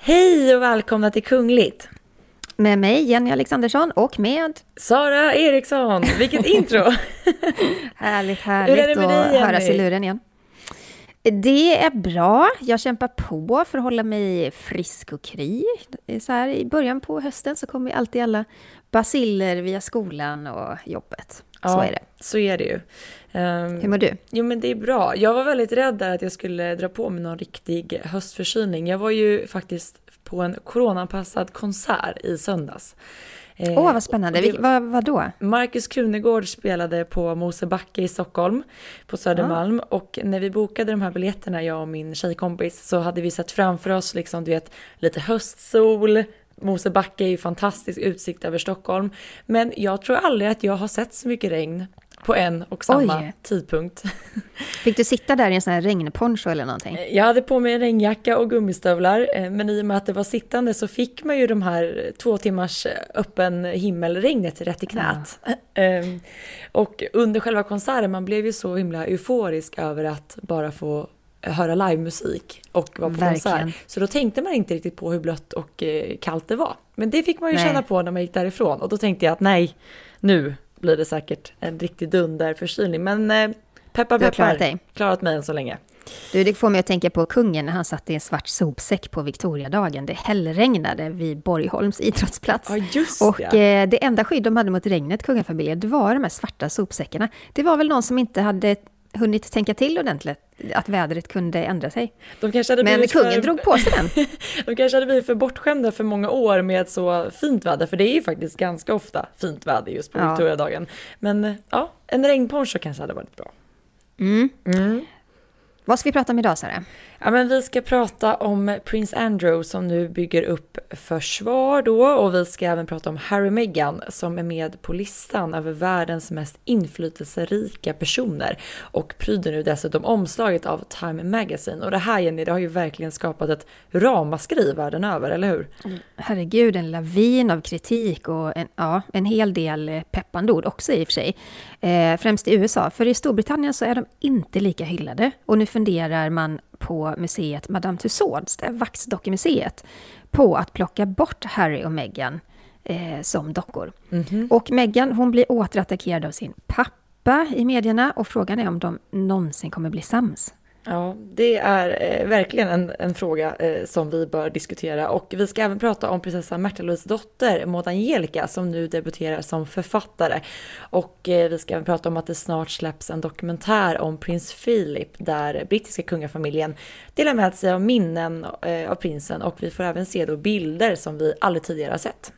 Hej och välkomna till Kungligt. Med mig Jenny Alexandersson och med Sara Eriksson. Vilket intro. Härligt att höra sig i luren igen. Det är bra. Jag kämpar på för att hålla mig frisk och kry. Så här, i början på hösten så kommer alltid alla basiller via skolan och jobbet. Ja, så är det. Så är det ju. Hur mår du? Jo, men det är bra. Jag var väldigt rädd där att jag skulle dra på mig någon riktig höstförkylning. Jag var ju faktiskt på en coronaanpassad konsert i söndags. Åh, vad spännande. Vad då? Markus Kunegård spelade på Mosebacke i Stockholm på Södermalm. Och när vi bokade de här biljetterna, jag och min tjejkompis, så hade vi sett framför oss liksom, du vet, lite höstsol. Mosebacke är ju fantastisk utsikt över Stockholm. Men jag tror aldrig att jag har sett så mycket regn på en och samma tidpunkt. Fick du sitta där i en sån här regnponcho eller någonting? Jag hade på mig en regnjacka och gummistövlar. Men i och med att det var sittande så fick man ju de här 2 timmars öppen himmelregnet rätt i knät. Ja. Och under själva konserten, man blev ju så himla euforisk över att bara få höra livemusik och vara på konsert. Så då tänkte man inte riktigt på hur blött och kallt det var. Men det fick man ju känna på när man gick därifrån. Och då tänkte jag att nu blir det säkert en riktig dunderförkylning. Men peppar, klarat mig än så länge. Du, det får mig att tänka på kungen när han satt i en svart sopsäck på Victoriadagen. Det hällregnade vid Borgholms idrottsplats. Ja, just det. Och det enda skydd de hade mot regnet, kungafamiljen, det var de här svarta sopsäckarna. Det var väl någon som inte hade hunnit tänka till ordentligt att vädret kunde ändra sig. Men kungen drog på sig den. De kanske hade blivit för bortskämda för många år med så fint väder, för det är ju faktiskt ganska ofta fint väder just på Victoriadagen. Men ja, en regnponcho kanske hade varit bra. Mm. Vad ska vi prata om idag, Sara? Ja, men vi ska prata om Prince Andrew som nu bygger upp försvar då, och vi ska även prata om Harry och Meghan som är med på listan över världens mest inflytelserika personer och pryder nu dessutom omslaget av Time Magazine. Och det här, Jenny, det har ju verkligen skapat ett ramaskri världen över, eller hur? Herregud, en lavin av kritik och en hel del peppande ord också i och för sig. Främst i USA, för i Storbritannien så är de inte lika hyllade, och nu funderar man på museet Madame Tussauds, det är vaxdockmuseet, på att plocka bort Harry och Meghan som dockor. Mm-hmm. Och Meghan, hon blir återattackerad av sin pappa i medierna, och frågan är om de någonsin kommer bli sams. Ja, det är verkligen en fråga som vi bör diskutera. Och vi ska även prata om prinsessa Märtha Louise dotter Maud Angelica som nu debuterar som författare. Och vi ska även prata om att det snart släpps en dokumentär om prins Philip där brittiska kungafamiljen delar med sig av minnen av prinsen. Och vi får även se då bilder som vi aldrig tidigare har sett.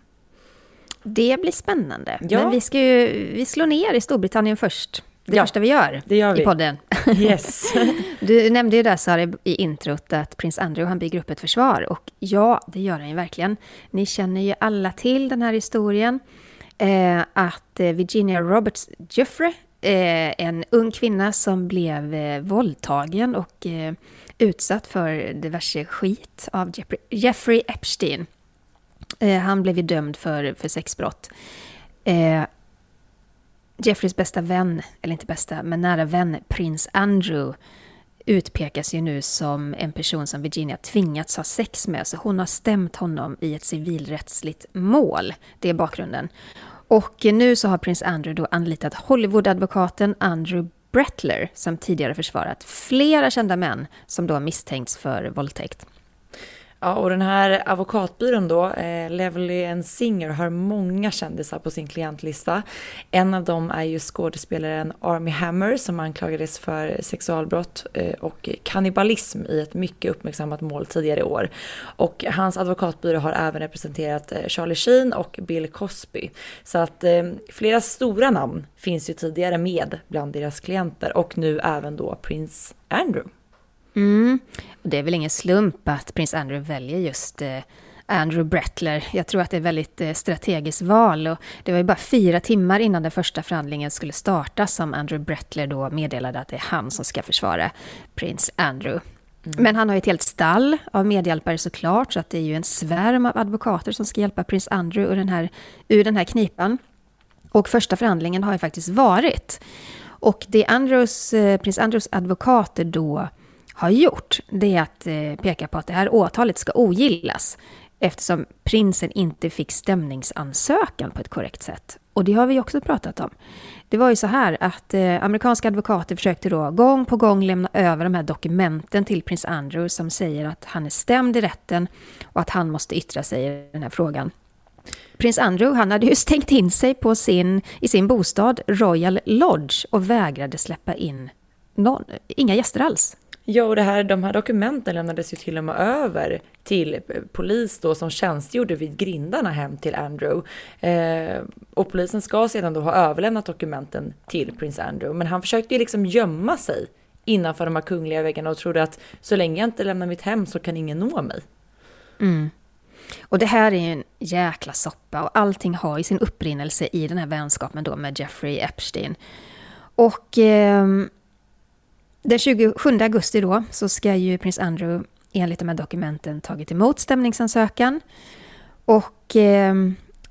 Det blir spännande. Ja. Men vi slår ner i Storbritannien först. Det första vi gör, det gör vi i podden. Yes. Du nämnde ju där, Sara, i introt att prins Andrew, han bygger upp ett försvar. Och ja, det gör han ju verkligen. Ni känner ju alla till den här historien. Att Virginia Roberts Giuffre, en ung kvinna som blev våldtagen och utsatt för diverse skit av Jeffrey Epstein. Han blev ju dömd för sexbrott. Jeffreys bästa vän, eller inte bästa, men nära vän, prins Andrew, utpekas ju nu som en person som Virginia tvingats ha sex med. Så hon har stämt honom i ett civilrättsligt mål. Det är bakgrunden. Och nu så har prins Andrew då anlitat Hollywood-advokaten Andrew Brettler som tidigare försvarat flera kända män som då misstänkts för våldtäkt. Ja, och den här advokatbyrån då, Levely & Singer, har många kändisar på sin klientlista. En av dem är ju skådespelaren Armie Hammer som anklagades för sexualbrott och kannibalism i ett mycket uppmärksammat mål tidigare i år. Och hans advokatbyrå har även representerat Charlie Sheen och Bill Cosby. Så att flera stora namn finns ju tidigare med bland deras klienter och nu även då Prince Andrew. Mm. Det är väl ingen slump att prins Andrew väljer just Andrew Brettler. Jag tror att det är väldigt strategiskt val, och det var ju bara 4 timmar innan den första förhandlingen skulle starta som Andrew Brettler då meddelade att det är han som ska försvara prins Andrew. Mm. Men han har ju ett helt stall av medhjälpare såklart, så att det är ju en svärm av advokater som ska hjälpa prins Andrew ur den här knipan. Och första förhandlingen har ju faktiskt varit. Och det prins Andrews advokater då har gjort, det är att peka på att det här åtalet ska ogillas eftersom prinsen inte fick stämningsansökan på ett korrekt sätt. Och det har vi också pratat om. Det var ju så här att amerikanska advokater försökte då gång på gång lämna över de här dokumenten till prins Andrew som säger att han är stämd i rätten och att han måste yttra sig i den här frågan. Prins Andrew, han hade ju stängt in sig på i sin bostad Royal Lodge och vägrade släppa in inga gäster alls. Ja, och de här dokumenten lämnades ju till och med över till polis då, som tjänstgjorde vid grindarna hem till Andrew. Och polisen ska sedan då ha överlämnat dokumenten till prins Andrew. Men han försökte ju liksom gömma sig innanför de här kungliga väggarna och trodde att så länge jag inte lämnar mitt hem så kan ingen nå mig. Mm. Och det här är ju en jäkla soppa, och allting har ju sin upprinnelse i den här vänskapen då med Jeffrey Epstein. Och den 27 augusti då så ska ju prins Andrew enligt de här dokumenten tagit emot stämningsansökan. Och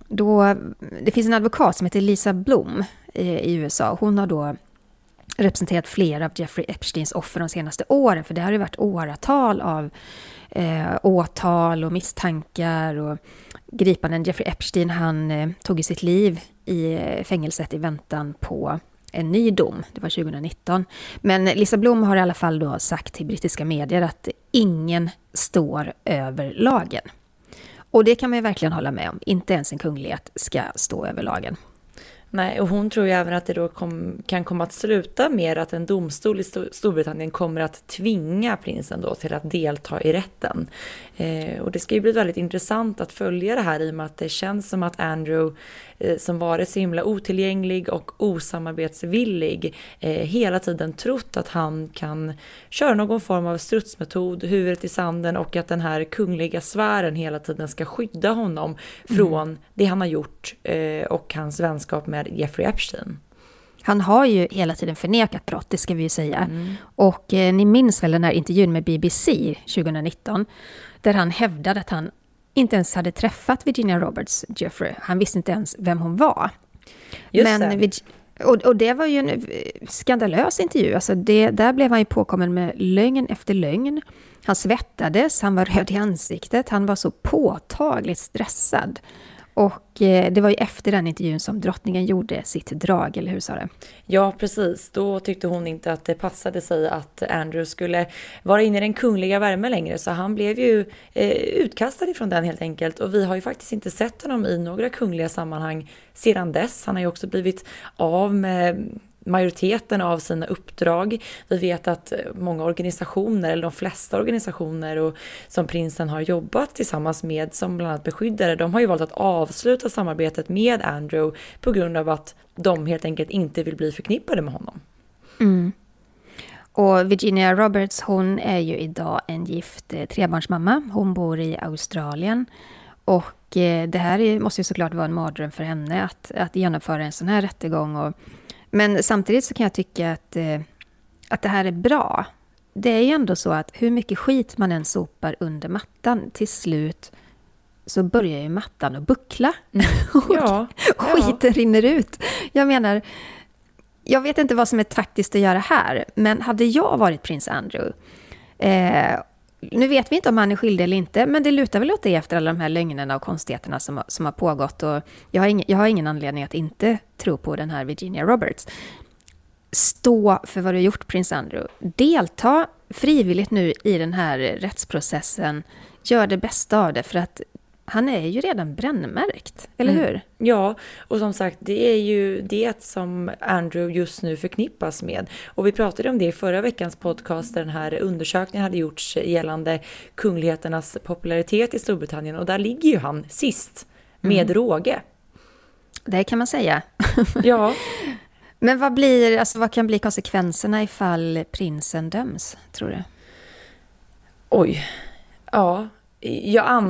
då, det finns en advokat som heter Lisa Bloom i USA. Hon har då representerat flera av Jeffrey Epsteins offer de senaste åren. För det har ju varit åratal av åtal och misstankar och gripanden. Jeffrey Epstein, han tog ju sitt liv i fängelset i väntan på en ny dom. Det var 2019. Men Lisa Bloom har i alla fall då sagt till brittiska medier att ingen står över lagen. Och det kan man ju verkligen hålla med om. Inte ens en kunglighet ska stå över lagen. Nej, och hon tror ju även att det då kan komma att sluta med att en domstol i Storbritannien kommer att tvinga prinsen då till att delta i rätten. Och det ska ju bli väldigt intressant att följa det här, i och med att det känns som att Andrew, som varit så himla otillgänglig och osamarbetsvillig, hela tiden trott att han kan köra någon form av strutsmetod, huvudet i sanden, och att den här kungliga sfären hela tiden ska skydda honom från det han har gjort och hans vänskap med Jeffrey Epstein. Han har ju hela tiden förnekat brott, det ska vi ju säga. Mm. Och ni minns väl den här intervjun med BBC 2019 där han hävdade att han inte ens hade träffat Virginia Roberts Giuffre. Han visste inte ens vem hon var. Och det var ju en skandalös intervju. Alltså där blev han ju påkommen med lögn efter lögn. Han svettades, han var röd i ansiktet, han var så påtagligt stressad. Och det var ju efter den intervjun som drottningen gjorde sitt drag, eller hur, Sara? Ja, precis. Då tyckte hon inte att det passade sig att Andrew skulle vara inne i den kungliga värmen längre. Så han blev ju utkastad ifrån den helt enkelt. Och vi har ju faktiskt inte sett honom i några kungliga sammanhang sedan dess. Han har ju också blivit av med majoriteten av sina uppdrag. Vi vet att många organisationer, eller de flesta organisationer och som prinsen har jobbat tillsammans med, som bland annat beskyddare, de har ju valt att avsluta samarbetet med Andrew på grund av att de helt enkelt inte vill bli förknippade med honom. Mm. Och Virginia Roberts, hon är ju idag en gift trebarnsmamma. Hon bor i Australien, och det här måste ju såklart vara en mardröm för henne att genomföra en sån här rättegång. Men samtidigt så kan jag tycka att det här är bra. Det är ju ändå så att hur mycket skit man än sopar under mattan, till slut så börjar ju mattan att buckla. Ja, skiten rinner ut. Jag menar, jag vet inte vad som är taktiskt att göra här, men hade jag varit prins Andrew, nu vet vi inte om han är skyldig eller inte, men det lutar väl åt det efter alla de här lögnerna och konstigheterna som har pågått. Och jag har ingen anledning att inte tro på den här Virginia Roberts. Stå för vad du har gjort, prins Andrew. Delta frivilligt nu i den här rättsprocessen gör det bästa av det, för att han är ju redan brännmärkt, eller hur? Ja, och som sagt, det är ju det som Andrew just nu förknippas med. Och vi pratade om det i förra veckans podcast, där den här undersökningen hade gjorts gällande kungligheternas popularitet i Storbritannien. Och där ligger ju han sist, med råge. Det kan man säga. Ja. Men vad kan bli konsekvenserna ifall prinsen döms, tror du? Oj, ja.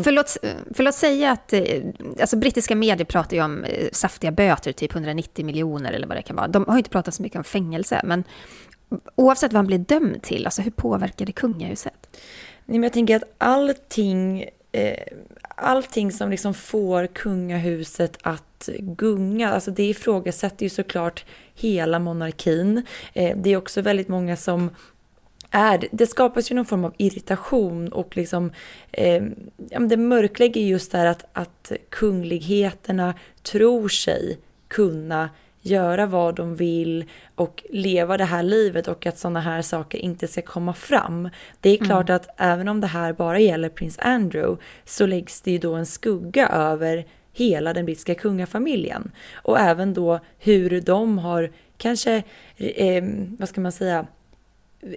Förlåt säga att brittiska medier pratar ju om saftiga böter, typ 190 miljoner eller vad det kan vara. De har ju inte pratat så mycket om fängelse, men oavsett vad han blir dömd till, alltså hur påverkar det kungahuset? Nej, men jag tänker att allting som liksom får kungahuset att gunga, alltså det ifrågasätter ju såklart hela monarkin. Det är också väldigt många som det skapas ju någon form av irritation och liksom, det mörklägger just där att kungligheterna tror sig kunna göra vad de vill och leva det här livet, och att sådana här saker inte ska komma fram. Det är klart att även om det här bara gäller prins Andrew, så läggs det ju då en skugga över hela den brittiska kungafamiljen, och även då hur de har kanske, vad ska man säga,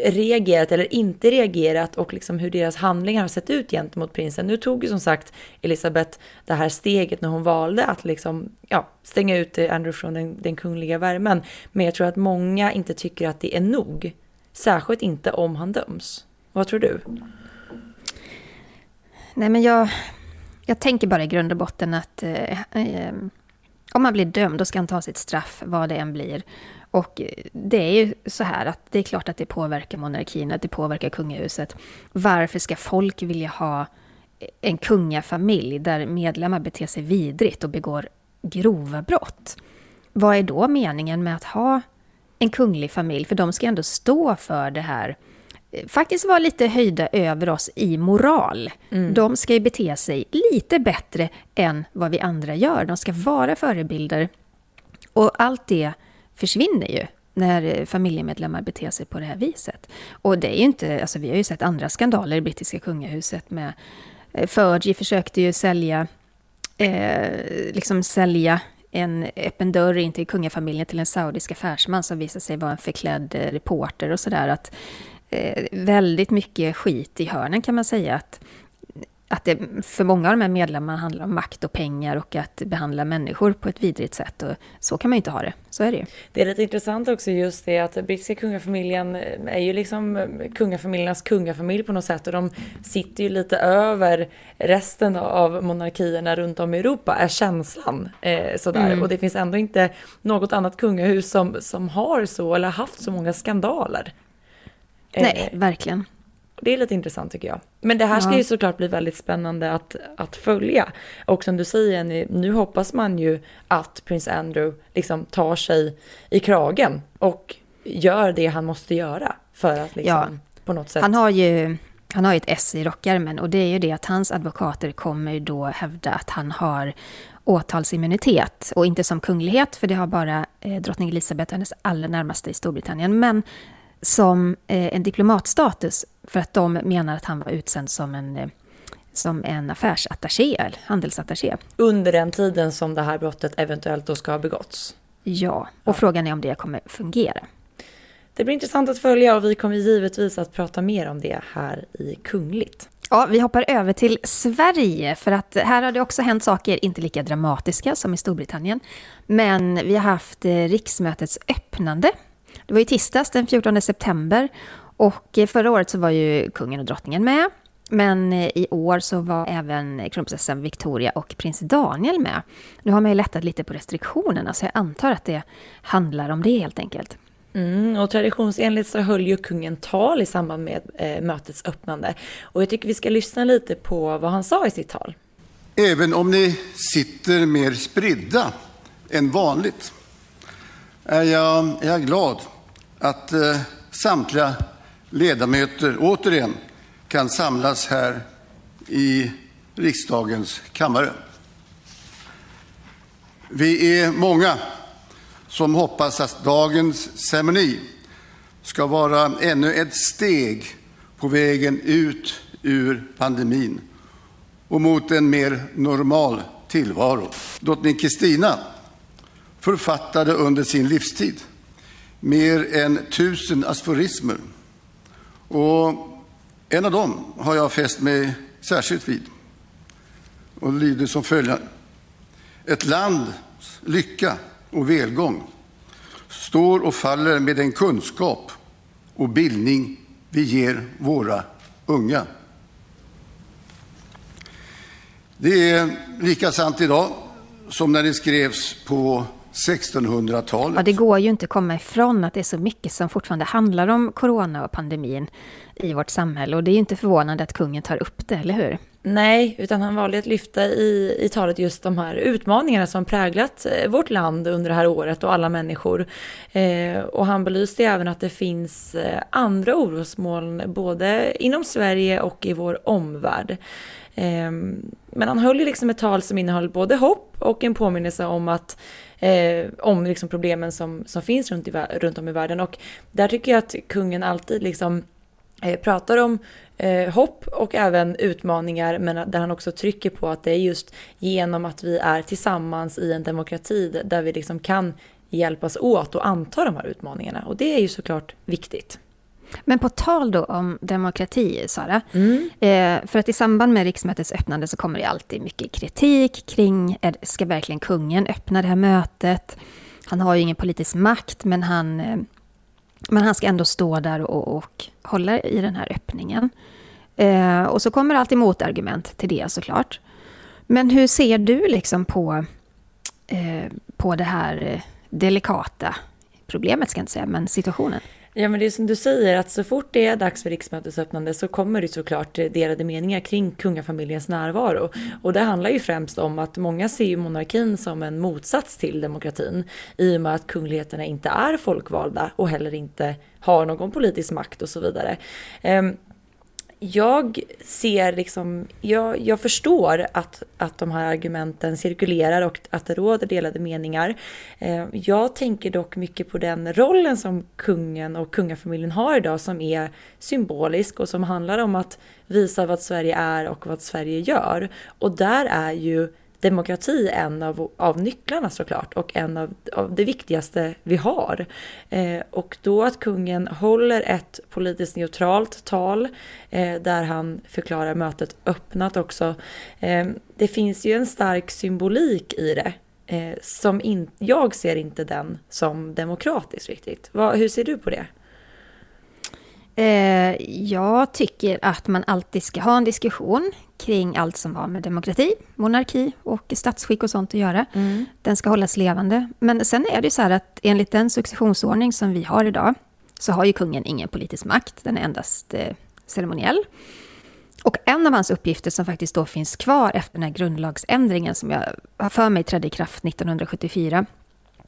reagerat eller inte reagerat, och liksom hur deras handlingar har sett ut gentemot prinsen. Nu tog ju som sagt Elisabeth det här steget när hon valde att liksom, stänga ut Andrew från den kungliga värmen. Men jag tror att många inte tycker att det är nog. Särskilt inte om han döms. Vad tror du? Nej, men jag tänker bara i grund och botten att om man blir dömd, då ska han ta sitt straff, vad det än blir. Och det är ju så här att det är klart att det påverkar monarkin, att det påverkar kungahuset. Varför ska folk vilja ha en kungafamilj där medlemmar beter sig vidrigt och begår grova brott? Vad är då meningen med att ha en kunglig familj? För de ska ändå stå för det här. Faktiskt vara lite höjda över oss i moral. De ska ju bete sig lite bättre än vad vi andra gör. De ska vara förebilder. Och allt det försvinner ju när familjemedlemmar beter sig på det här viset. Och det är ju inte, alltså vi har ju sett andra skandaler i brittiska kungahuset med Fergie försökte ju sälja en öppen dörr in till kungafamiljen till en saudisk affärsman som visade sig vara en förklädd reporter och sådär. Att väldigt mycket skit i hörnen, kan man säga, att det för många av de här medlemmarna handlar om makt och pengar och att behandla människor på ett vidrigt sätt. Och så kan man ju inte ha det. Så är det ju. Det är lite intressant också just det att brittiska kungafamiljen är ju liksom kungafamiljernas kungafamilj på något sätt. Och de sitter ju lite över resten av monarkierna runt om i Europa, är känslan. Och det finns ändå inte något annat kungahus som har så eller haft så många skandaler. Nej, verkligen. Det är lite intressant tycker jag. Men det här ska ju såklart bli väldigt spännande att följa. Och som du säger, Jenny, nu hoppas man ju att prins Andrew liksom tar sig i kragen och gör det han måste göra för att liksom på något sätt... Han har ju ett S i rockärmen, och det är ju det att hans advokater kommer då hävda att han har åtalsimmunitet. Och inte som kunglighet, för det har bara drottning Elisabeth och hennes allra närmaste i Storbritannien. Men som en diplomatstatus, för att de menar att han var utsänd som en affärsattaché eller handelsattaché. Under den tiden som det här brottet eventuellt då ska ha begåtts. Ja, och frågan är om det kommer fungera. Det blir intressant att följa, och vi kommer givetvis att prata mer om det här i Kungligt. Ja, vi hoppar över till Sverige, för att här har det också hänt saker, inte lika dramatiska som i Storbritannien. Men vi har haft riksmötets öppnande. Det var ju tisdags den 14 september, och förra året så var ju kungen och drottningen med. Men i år så var även kronprinsessan Victoria och prins Daniel med. Nu har man ju lättat lite på restriktionerna, så jag antar att det handlar om det helt enkelt. Och traditionsenligt så höll ju kungen tal i samband med mötets öppnande. Och jag tycker vi ska lyssna lite på vad han sa i sitt tal. Även om ni sitter mer spridda än vanligt, Jag är glad att samtliga ledamöter återigen kan samlas här i riksdagens kammare. Vi är många som hoppas att dagens ceremoni ska vara ännu ett steg på vägen ut ur pandemin och mot en mer normal tillvaro. Drottning Kristina författade under sin livstid mer än 1000 aforismer. Och en av dem har jag fäst mig särskilt vid. Och lyder som följer. Ett lands lycka och välgång står och faller med den kunskap och bildning vi ger våra unga. Det är lika sant idag som när det skrevs på 1600-talet. Ja, det går ju inte att komma ifrån att det är så mycket som fortfarande handlar om corona och pandemin i vårt samhälle. Och det är ju inte förvånande att kungen tar upp det, eller hur? Nej, utan han valde att lyfta i talet just de här utmaningarna som präglat vårt land under det här året och alla människor. Och han belyste även att det finns andra orosmoln både inom Sverige och i vår omvärld. Men han höll liksom ett tal som innehöll både hopp och en påminnelse om att om liksom problemen som finns runt om i världen. Och där tycker jag att kungen alltid liksom pratar om hopp och även utmaningar, men där han också trycker på att det är just genom att vi är tillsammans i en demokrati där vi liksom kan hjälpas åt och anta de här utmaningarna, och det är ju såklart viktigt. Men på tal då om demokrati, Sara, för att i samband med riksmötets öppnande så kommer det alltid mycket kritik kring, ska verkligen kungen öppna det här mötet? Han har ju ingen politisk makt, men han ska ändå stå där och hålla i den här öppningen. Och så kommer alltid motargument till det, såklart. Men hur ser du liksom på det här delikata problemet, ska jag inte säga, men situationen? Ja, men det är som du säger, att så fort det är dags för riksmötesöppnande så kommer det såklart delade meningar kring kungafamiljens närvaro. Och det handlar ju främst om att många ser ju monarkin som en motsats till demokratin, i och med att kungligheterna inte är folkvalda och heller inte har någon politisk makt och så vidare. Jag ser liksom, jag förstår att de här argumenten cirkulerar och att det råder delade meningar. Jag tänker dock mycket på den rollen som kungen och kungafamiljen har idag, som är symbolisk och som handlar om att visa vad Sverige är och vad Sverige gör. Och där är ju demokrati en av nycklarna, såklart, och en av det viktigaste vi har. Och då att kungen håller ett politiskt neutralt tal där han förklarar mötet öppnat också. Det finns ju en stark symbolik i det som jag ser inte den som demokratisk riktigt. Hur ser du på det? Jag tycker att man alltid ska ha en diskussion kring allt som har med demokrati, monarki och statsskick och sånt att göra. Den ska hållas levande. Men sen är det så här att enligt den successionsordning som vi har idag så har ju kungen ingen politisk makt. Den är endast ceremoniell. Och en av hans uppgifter som faktiskt då finns kvar efter den här grundlagsändringen som jag har för mig trädde i kraft 1974,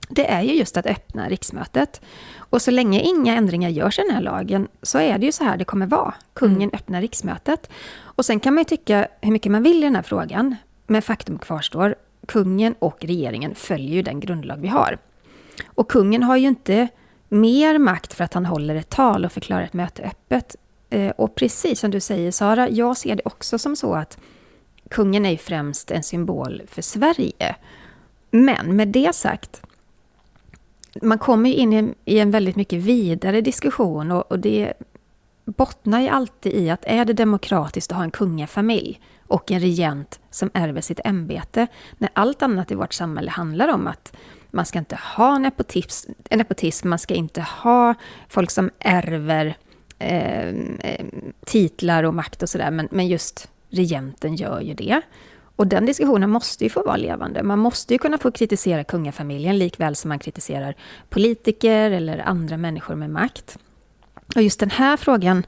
det är ju just att öppna riksmötet. Och så länge inga ändringar görs i den här lagen så är det ju så här det kommer vara. Kungen öppnar riksmötet. Och sen kan man ju tycka hur mycket man vill i den här frågan. Men faktum kvarstår, kungen och regeringen följer ju den grundlag vi har. Och kungen har ju inte mer makt för att han håller ett tal och förklarar ett möte öppet. Och precis som du säger, Sara, jag ser det också som så att kungen är ju främst en symbol för Sverige. Men med det sagt, man kommer ju in i en väldigt mycket vidare diskussion, och det bottnar ju alltid i att är det demokratiskt att ha en kungafamilj och en regent som ärver sitt ämbete, när allt annat i vårt samhälle handlar om att man ska inte ha nepotism, man ska inte ha folk som ärver titlar och makt och sådär, men just regenten gör ju det. Och den diskussionen måste ju få vara levande. Man måste ju kunna få kritisera kungafamiljen likväl som man kritiserar politiker eller andra människor med makt. Och just den här frågan,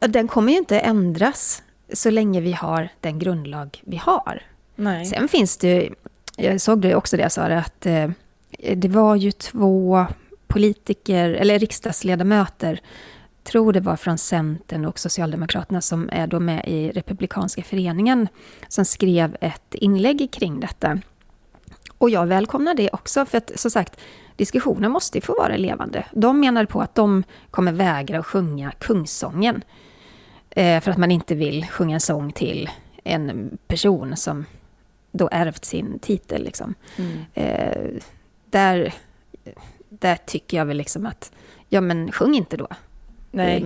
den kommer ju inte ändras så länge vi har den grundlag vi har. Nej. Sen finns det, jag såg det också det jag sa, att det var ju 2 politiker eller riksdagsledamöter, tror det var från Centern och Socialdemokraterna, som är då med i Republikanska föreningen, som skrev ett inlägg kring detta. Och jag välkomnar det också, för att som sagt, diskussioner måste ju få vara levande. De menar på att de kommer vägra att sjunga kungssången för att man inte vill sjunga en sång till en person som då ärvt sin titel liksom. Där tycker jag väl liksom att ja, men sjung inte då. Nej.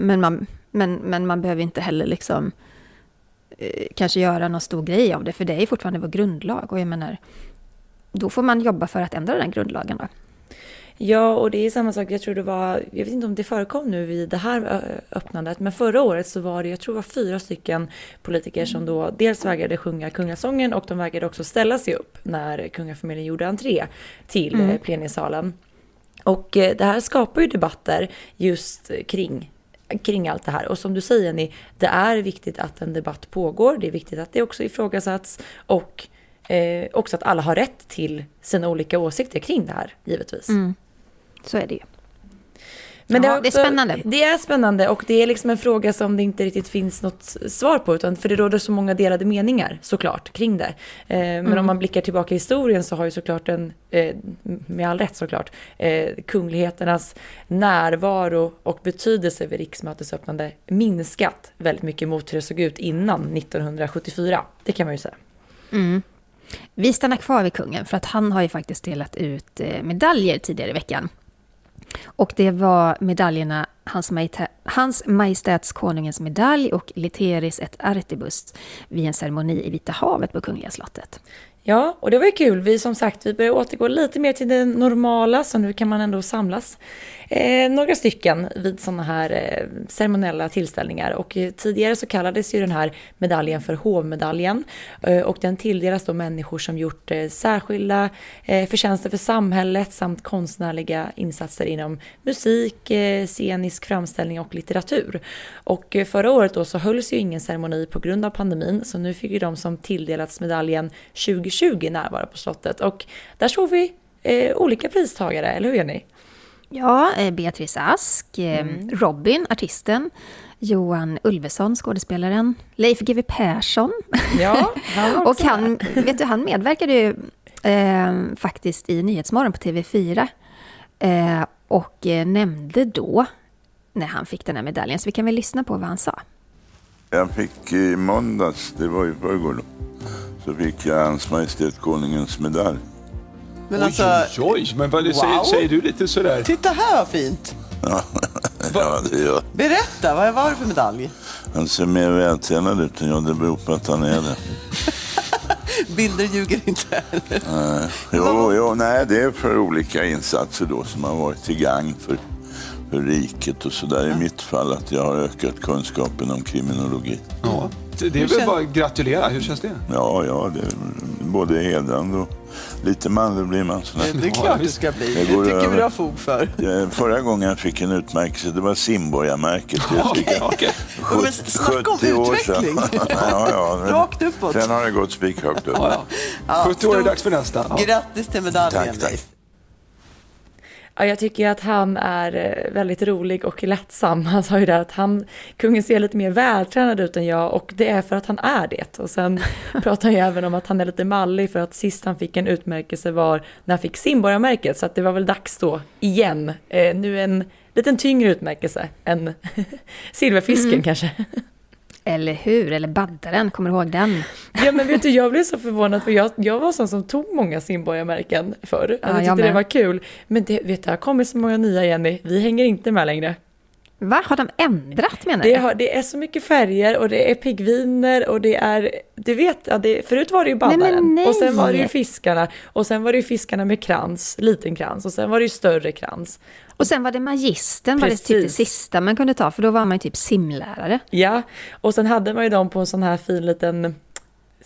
Men man behöver inte heller liksom kanske göra någon stor grej av det, för det är fortfarande vår grundlag, och jag menar då får man jobba för att ändra den grundlagen då. Ja, och det är samma sak, jag tror det var, jag vet inte om det förekom nu vid det här öppnandet, men förra året så var det, jag tror det var 4 stycken politiker som då dels vägrade sjunga kungasången, och de vägrade också ställa sig upp när kungafamiljen gjorde entré till plenisalen. Och det här skapar ju debatter just kring allt det här. Och som du säger, Jenny, det är viktigt att en debatt pågår, det är viktigt att det också ifrågasatts, och också att alla har rätt till sina olika åsikter kring det här, givetvis. Mm. Så är det ju. Men ja, det är spännande. Det är spännande, och det är liksom en fråga som det inte riktigt finns något svar på, utan för det råder så många delade meningar såklart kring det. Men om man blickar tillbaka i historien så har ju såklart med all rätt såklart, kungligheternas närvaro och betydelse vid riksmötesöppnande minskat väldigt mycket mot hur det såg ut innan 1974. Det kan man ju säga. Mm. Vi stannar kvar vid kungen, för att han har ju faktiskt delat ut medaljer tidigare i veckan. Och det var medaljerna Hans Majestäts Konungens medalj och Literis et Artibus vid en ceremoni i Vita havet på Kungliga slottet. Ja, och det var ju kul. Vi som sagt, vi börjar återgå lite mer till det normala, så nu kan man ändå samlas några stycken vid sådana här ceremoniella tillställningar. Och tidigare så kallades ju den här medaljen för hovmedaljen, och den tilldelas då människor som gjort särskilda förtjänster för samhället samt konstnärliga insatser inom musik, scenisk framställning och litteratur. Och förra året då så hölls ju ingen ceremoni på grund av pandemin, så nu fick ju de som tilldelats medaljen 2020 närvara på slottet, och där såg vi olika pristagare, eller hur, Jenny? Ja, Beatrice Ask, Robin, artisten, Johan Ulveson, skådespelaren, Leif GW Persson. Ja, han och han medverkade ju faktiskt i Nyhetsmorgon på TV4 och nämnde då när han fick den här medaljen, så vi kan väl lyssna på vad han sa. Jag fick i måndags, det var i förrgår då, så fick jag Hans Majestät Konungens medalj. Men alltså, oj, men vad du säger du lite sådär. Titta här vad fint. Ja, det gör. Berätta, vad var det för medalj? Han ser mer vältränad ut än jag, det beror på att han är det. Bilder ljuger inte heller. Nej. Jo, det är för olika insatser då som har varit till gagn för riket och sådär. I mitt fall att jag har ökat kunskapen om kriminologi. Ja. Det är väl bara att gratulera. Hur känns det? Ja, det är både hedrande och lite manlig blir man sådär. Det är klart det ska bli. Det tycker vi har fog för. Förra gången jag fick en utmärkelse, det var Simborgarmärket. Okej. 70 år sedan. Ja. Rakt uppåt. Sen har det gått spikhögt upp. 70 år är dags för nästa. Ja. Grattis till medaljen. Tack. Ja, jag tycker att han är väldigt rolig och lättsam. Han sa ju det att kungen ser lite mer vältränad ut än jag, och det är för att han är det. Och sen pratar han ju även om att han är lite mallig, för att sist han fick en utmärkelse var när han fick Simborgarmärket. Så att det var väl dags då igen. Nu en liten tyngre utmärkelse än silverfisken kanske. Eller hur? Eller baddaren, kommer du ihåg den? Ja, men vet du, jag blev så förvånad, för jag var sån som tog många Simborgarmärken förr. Ja, jag tyckte det var kul. Men det, vet du, har kommit så många nya, Jenny. Vi hänger inte med längre. Va? Har de ändrat, menar jag? Det är så mycket färger, och det är pigviner, och det är, du vet, förut var det ju baddaren. Nej. Och sen var det ju fiskarna. Och sen var det ju fiskarna med krans, liten krans. Och sen var det ju större krans. Och sen var det magisten, var det typ det sista man kunde ta, för då var man ju typ simlärare. Ja, och sen hade man ju dem på en sån här fin liten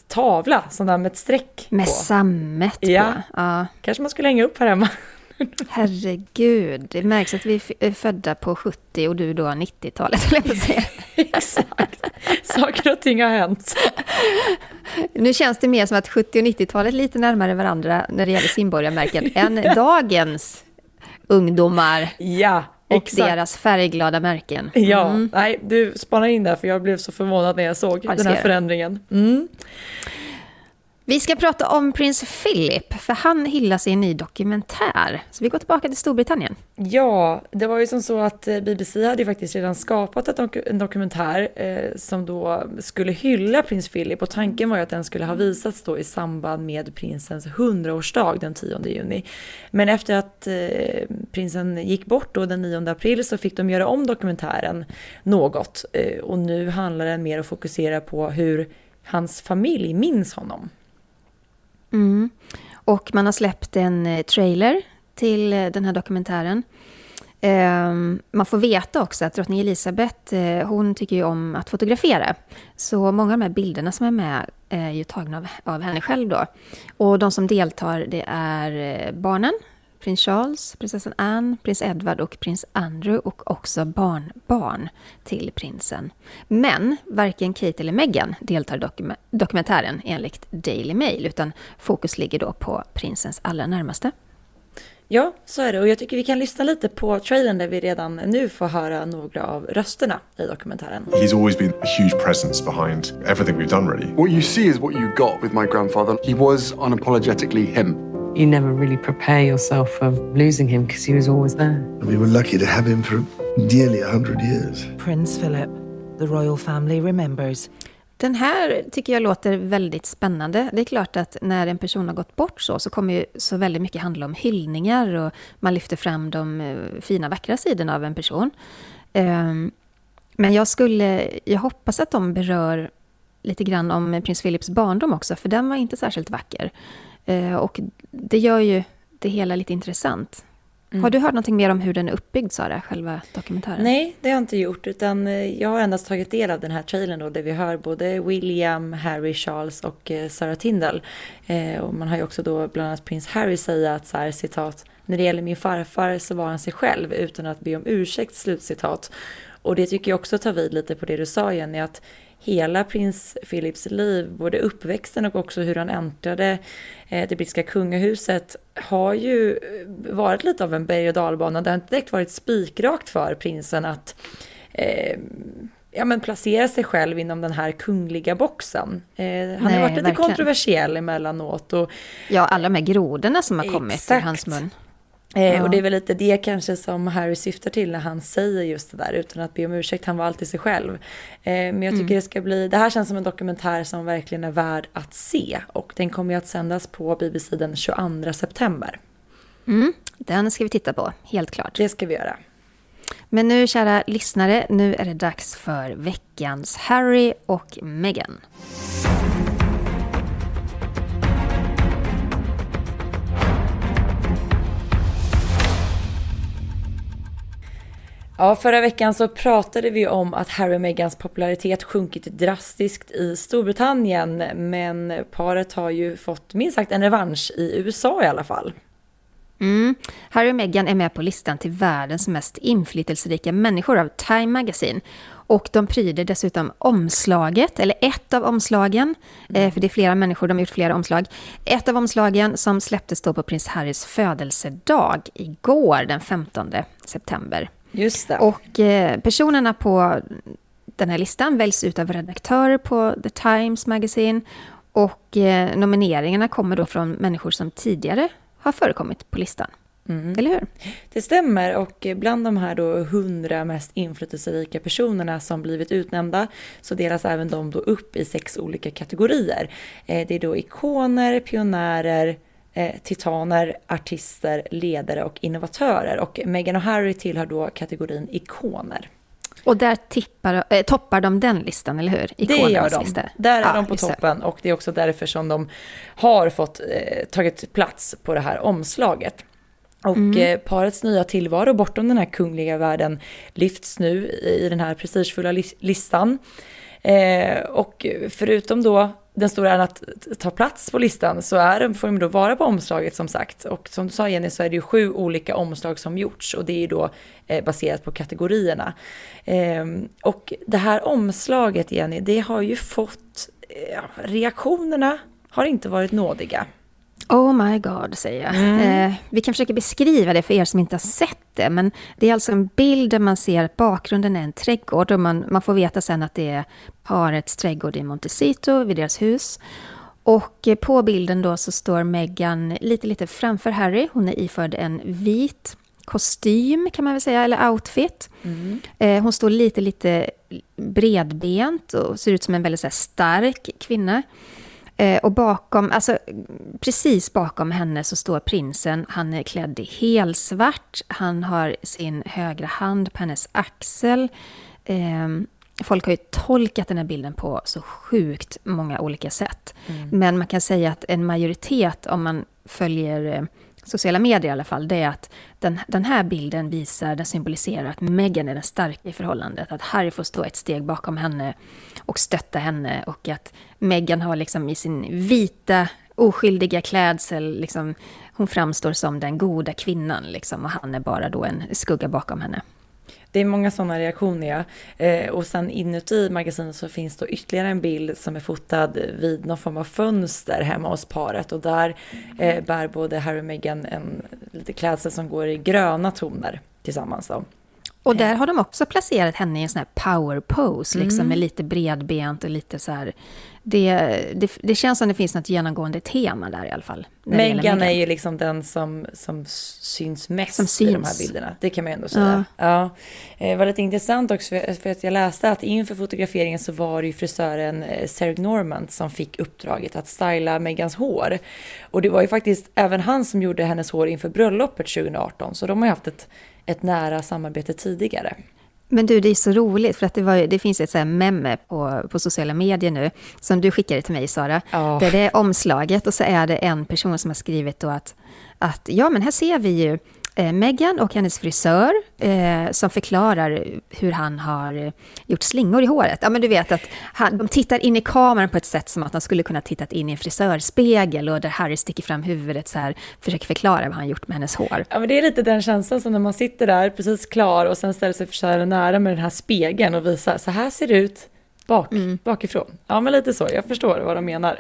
tavla, sån där med ett streck med på. Med sammet på. Ja, kanske man skulle hänga upp här hemma. Herregud, det märks att vi är födda på 70 och du då 90-talet, skulle jag på säga. Exakt, saker och ting har hänt. Nu känns det mer som att 70- och 90-talet är lite närmare varandra när det gäller Simborgarmärken än dagens ungdomar och deras färgglada märken. Ja, nej, du spanar in där, för jag blev så förvånad när jag såg den här förändringen. Mm. Vi ska prata om prins Philip, för han hyllas i en ny dokumentär. Så vi går tillbaka till Storbritannien. Ja, det var ju som så att BBC hade ju faktiskt redan skapat en dokumentär som då skulle hylla prins Philip. Och tanken var ju att den skulle ha visats då i samband med prinsens 100-årsdag den 10 juni. Men efter att prinsen gick bort då den 9 april så fick de göra om dokumentären något. Och nu handlar den mer att fokusera på hur hans familj minns honom. Mm. Och man har släppt en trailer till den här dokumentären. Man får veta också att drottning Elisabeth, hon tycker ju om att fotografera. Så många av de här bilderna som är med är ju tagna av henne själv då. Och de som deltar, det är barnen, prins Charles, prinsessan Anne, prins Edward och prins Andrew, och också barnbarn till prinsen. Men varken Kate eller Meghan deltar i dokumentären enligt Daily Mail, utan fokus ligger då på prinsens allra närmaste. Ja, så är det, och jag tycker vi kan lyssna lite på trailern där vi redan nu får höra några av rösterna i dokumentären. He's always been a huge presence behind everything we've done really. What you see is what you got with my grandfather. He was unapologetically him. You never really prepare yourself for losing him because he was always there. We were lucky to have him for nearly 100 years. Prince Philip, the royal family remembers. Den här tycker jag låter väldigt spännande. Det är klart att när en person har gått bort så kommer ju så väldigt mycket handla om hyllningar, och man lyfter fram de fina vackra sidorna av en person. Men jag hoppas att de berör lite grann om prins Philips barndom också, för den var inte särskilt vacker. Och det gör ju det hela lite intressant. Mm. Har du hört någonting mer om hur den är uppbyggd, Sara, själva dokumentären? Nej, det har jag inte gjort, utan jag har endast tagit del av den här trailern då, där vi hör både William, Harry, Charles och Sarah Tindall. Och man har ju också då bland annat prins Harry säga att så här, citat, när det gäller min farfar så var han sig själv utan att be om ursäkt, slutcitat. Och det tycker jag också tar vid lite på det du sa, Jenny, att hela prins Philips liv, både uppväxten och också hur han äntrade det brittiska kungahuset, har ju varit lite av en berg- och dalbana. Det har inte direkt varit spikrakt för prinsen att placera sig själv inom den här kungliga boxen. Han har varit lite kontroversiell emellanåt. Och, alla de här grodorna som har kommit ur hans mun. Och det är väl lite det kanske som Harry syftar till när han säger just det där, utan att be om ursäkt, han var alltid sig själv. Men jag tycker det här känns som en dokumentär som verkligen är värd att se, och den kommer ju att sändas på BBC den 22 september. Mm, den ska vi titta på, helt klart. Det ska vi göra. Men nu, kära lyssnare, nu är det dags för veckans Harry och Meghan. Ja, förra veckan så pratade vi om att Harry och Meghans popularitet sjunkit drastiskt i Storbritannien, men paret har ju fått minst sagt en revansch i USA i alla fall. Mm. Harry och Meghan är med på listan till världens mest inflytelserika människor av Time Magazine, och de pryder dessutom omslaget, eller ett av omslagen, för det är flera människor, de har gjort flera omslag. Ett av omslagen som släpptes då på prins Harrys födelsedag igår den 15 september. Just det. Och personerna på den här listan väljs ut av redaktörer på The Times Magazine, och nomineringarna kommer då från människor som tidigare har förekommit på listan. Mm. Eller hur? Det stämmer, och bland de här då 100 mest inflytelserika personerna som blivit utnämnda så delas även de då upp i 6 olika kategorier. Det är då ikoner, pionjärer, titaner, artister, ledare och innovatörer. Och Meghan och Harry tillhör då kategorin ikoner. Och där toppar de den listan, eller hur? Ikonernas, det gör de. Lista. Där är de på toppen, och det är också därför som de har fått tagit plats på det här omslaget. Och parets nya tillvaro bortom den här kungliga världen lyfts nu i den här prestigefulla listan. Och förutom då den stora är att ta plats på listan, så får de då vara på omslaget som sagt. Och som du sa, Jenny, så är det ju 7 olika omslag som gjorts, och det är då baserat på kategorierna. Och det här omslaget, Jenny, det har ju fått... reaktionerna har inte varit nådiga. Oh my god, säger jag. Vi kan försöka beskriva det för er som inte har sett det, men det är alltså en bild där man ser att bakgrunden är en trädgård, och man får veta sen att det är parets trädgård i Montecito vid deras hus. Och på bilden då så står Meghan lite framför Harry. Hon är iförd en vit kostym kan man väl säga, eller outfit. Mm. Hon står lite bredbent och ser ut som en väldigt så här stark kvinna. Och bakom, alltså precis bakom henne så står prinsen. Han är klädd i helsvart. Han har sin högra hand på hennes axel. Folk har ju tolkat den här bilden på så sjukt många olika sätt. Mm. Men man kan säga att en majoritet, om man följer sociala medier i alla fall, det är att den här bilden visar, den symboliserar att Meghan är den starka i förhållandet. Att Harry får stå ett steg bakom henne och stötta henne. Och att Meghan har liksom i sin vita, oskyldiga klädsel, liksom, hon framstår som den goda kvinnan. Liksom, och han är bara då en skugga bakom henne. Det är många sådana reaktioner, ja. Och sen inuti magasinet så finns då ytterligare en bild som är fotad vid någon form av fönster hemma hos paret. Och där bär både Harry och Meghan en lite klädsel som går i gröna toner tillsammans då. Och där har de också placerat henne i en sån här power pose, liksom med lite bredbent och lite så här. Det känns som det finns något genomgående tema där i alla fall. Meghan är ju liksom den som syns mest i de här bilderna. Det kan man ändå säga. Ja. Det var lite intressant också för att jag läste att inför fotograferingen så var det ju frisören Sarah Normand som fick uppdraget att styla Meghans hår. Och det var ju faktiskt även han som gjorde hennes hår inför bröllopet 2018. Så de har ju haft ett nära samarbete tidigare. Men du, det är så roligt för att det finns ett så här meme på sociala medier nu som du skickade till mig, Sara. Oh. Där det är omslaget och så är det en person som har skrivit då att ja, men här ser vi ju Meghan och hennes frisör som förklarar hur han har gjort slingor i håret. Ja, men du vet att de tittar in i kameran på ett sätt som att de skulle kunna tittat in i en frisörspegel, och där Harry sticker fram huvudet så här, försöker förklara vad han gjort med hennes hår. Ja, men det är lite den känslan som när man sitter där precis klar och sen ställer sig frisören nära med den här spegeln och visar så här ser det ut bakifrån. Ja, men lite så. Jag förstår vad de menar.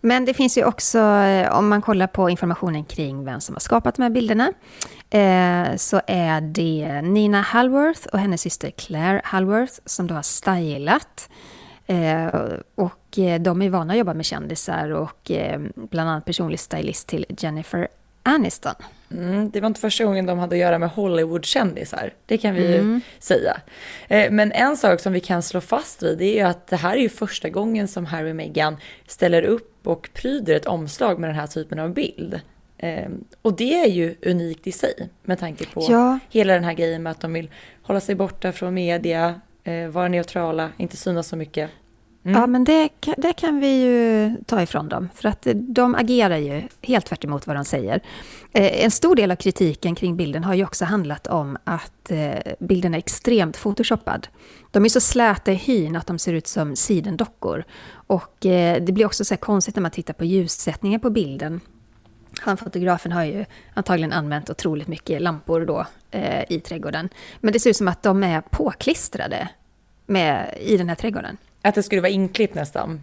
Men det finns ju också, om man kollar på informationen kring vem som har skapat de här bilderna, så är det Nina Hallworth och hennes syster Claire Hallworth som då har stylat. Och de är vana att jobba med kändisar och bland annat personlig stylist till Jennifer Aniston. Det var inte första gången de hade att göra med Hollywood-kändisar. Det kan vi ju säga. Men en sak som vi kan slå fast vid är ju att det här är ju första gången som Harry och Meghan ställer upp och pryder ett omslag med den här typen av bild. Och det är ju unikt i sig med tanke på hela den här grejen med att de vill hålla sig borta från media, vara neutrala, inte synas så mycket. Mm. Ja, men det kan vi ju ta ifrån dem. För att de agerar ju helt tvärt emot vad de säger. En stor del av kritiken kring bilden har ju också handlat om att bilden är extremt photoshoppad. De är så släta i hyn att de ser ut som sidendockor. Och det blir också så här konstigt när man tittar på ljussättningen på bilden. Han, fotografen, har ju antagligen använt otroligt mycket lampor då i trädgården. Men det ser ut som att de är påklistrade i den här trädgården. Att det skulle vara inklippt nästan.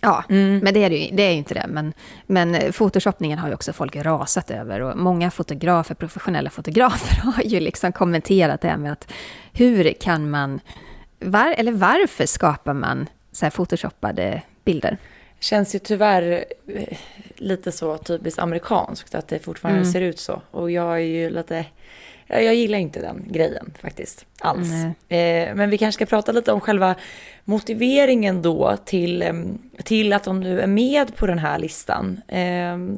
Ja, men det är ju inte det. Men photoshoppningen har ju också folk rasat över. Och många fotografer, professionella fotografer, har ju liksom kommenterat det här med att hur kan man, eller varför skapar man så här photoshoppade bilder? Känns ju tyvärr lite så typiskt amerikanskt att det fortfarande ser ut så. Och jag är ju lite... Jag gillar inte den grejen faktiskt alls. Men vi kanske ska prata lite om själva motiveringen då till att de nu är med på den här listan.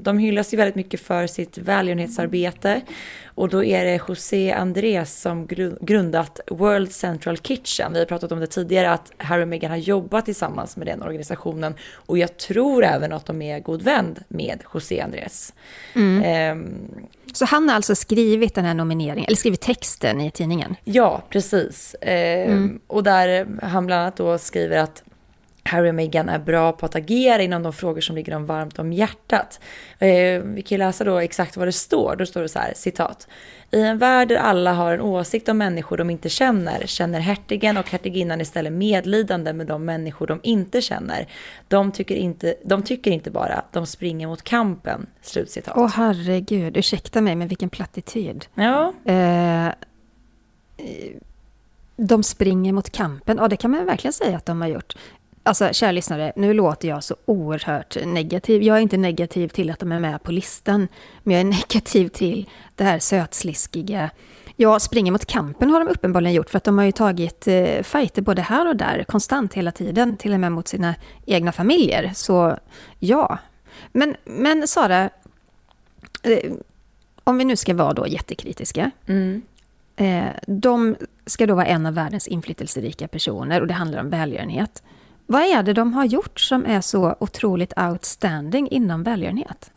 De hyllas ju väldigt mycket för sitt välgörenhetsarbete. Och då är det José Andrés som grundat World Central Kitchen. Vi har pratat om det tidigare att Harry och Meghan har jobbat tillsammans med den organisationen. Och jag tror även att de är god vän med José Andrés. Så han har alltså skrivit den här nomineringen, eller skrivit texten i tidningen? Ja, precis. Och där han bland annat då skriver att Harry och Meghan är bra på att agera inom de frågor som ligger dem varmt om hjärtat. Vi kan läsa då exakt vad det står. Då står det så här, citat. I en värld där alla har en åsikt om människor de inte känner hertigen och hertiginnan istället medlidande med de människor de inte känner. De tycker inte bara, de springer mot kampen. Slutcitat. Åh herregud, ursäkta mig, men vilken plattityd. Ja. De springer mot kampen, ja det kan man verkligen säga att de har gjort. Alltså, kära lyssnare, nu låter jag så oerhört negativ. Jag är inte negativ till att de är med på listan, men jag är negativ till det här sötsliskiga. Jag springer mot kampen har de uppenbarligen gjort, för att de har ju tagit fighter både här och där konstant hela tiden, till och med mot sina egna familjer. Så ja, men Sara, om vi nu ska vara då jättekritiska, de ska då vara en av världens inflytelserika personer och det handlar om välgörenhet. Vad är det de har gjort som är så otroligt outstanding inom välgörenhet?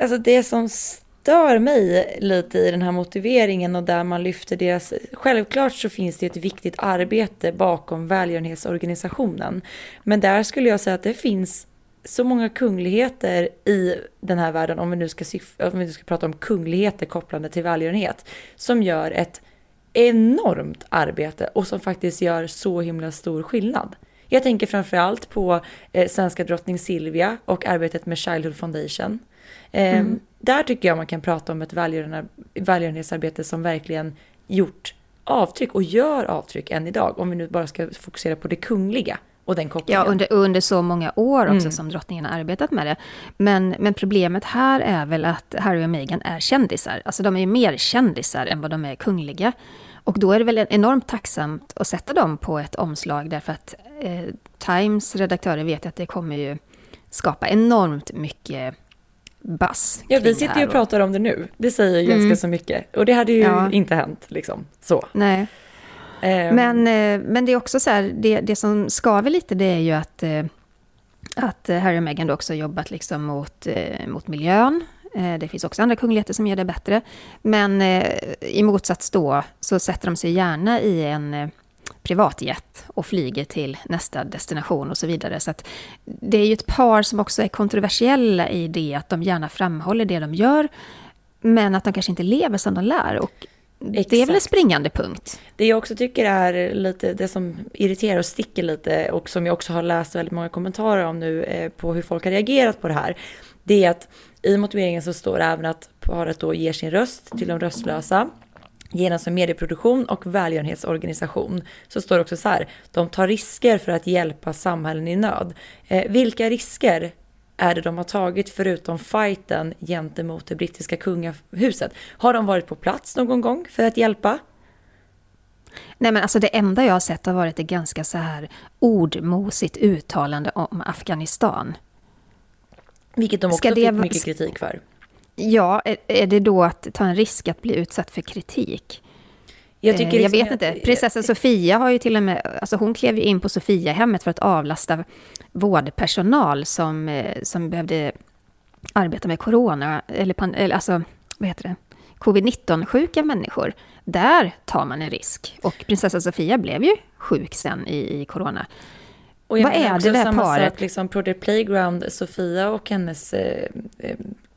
Alltså det som stör mig lite i den här motiveringen och där man lyfter deras... Självklart så finns det ett viktigt arbete bakom välgörenhetsorganisationen. Men där skulle jag säga att det finns så många kungligheter i den här världen, om vi nu ska prata om kungligheter kopplade till välgörenhet, som gör ett enormt arbete och som faktiskt gör så himla stor skillnad. Jag tänker framförallt på svenska drottning Silvia och arbetet med Childhood Foundation. Där tycker jag man kan prata om ett välgörenhetsarbete som verkligen gjort avtryck och gör avtryck än idag. Om vi nu bara ska fokusera på det kungliga och den kopplingen. Ja, under så många år också som drottningen har arbetat med det. Men problemet här är väl att Harry och Meghan är kändisar. Alltså de är ju mer kändisar än vad de är kungliga. Och då är det väl enormt tacksamt att sätta dem på ett omslag, därför att Times redaktörer vet att det kommer ju skapa enormt mycket buzz. Ja, vi sitter ju och pratar om det nu. Det säger ju ganska så mycket. Och det hade ju inte hänt liksom. Så. Nej. Men det är också så här, det som skaver lite, det är ju att Harry och Meghan också jobbat liksom mot miljön. Det finns också andra kungligheter som gör det bättre. Men i motsats då så sätter de sig gärna i en privatjet och flyger till nästa destination och så vidare. Så att det är ju ett par som också är kontroversiella i det att de gärna framhåller det de gör, men att de kanske inte lever som de lär. Och exakt. Det är väl en springande punkt. Det jag också tycker är lite det som irriterar och sticker lite, och som jag också har läst väldigt många kommentarer om nu på hur folk har reagerat på det här, det är att i motiveringen så står det även att paret då ger sin röst till de röstlösa genom som medieproduktion och välgörenhetsorganisation. Så står det också så här: de tar risker för att hjälpa samhällen i nöd. Vilka risker är det de har tagit förutom fighten gentemot det brittiska kungahuset? Har de varit på plats någon gång för att hjälpa? Nej, men alltså det enda jag har sett har varit ett ganska så här ordmosigt uttalande om Afghanistan. Vilket de också fick mycket kritik för. Ja, är det då att ta en risk att bli utsatt för kritik? Jag vet inte. Prinsessan Sofia har ju till och med... Alltså hon klev ju in på Sofiahemmet för att avlasta vårdpersonal som behövde arbeta med corona. Eller alltså, vad heter det? Covid-19-sjuka människor. Där tar man en risk. Och prinsessan Sofia blev ju sjuk sen i corona. Och vad är det där paret? Liksom, på The Playground, Sofia och hennes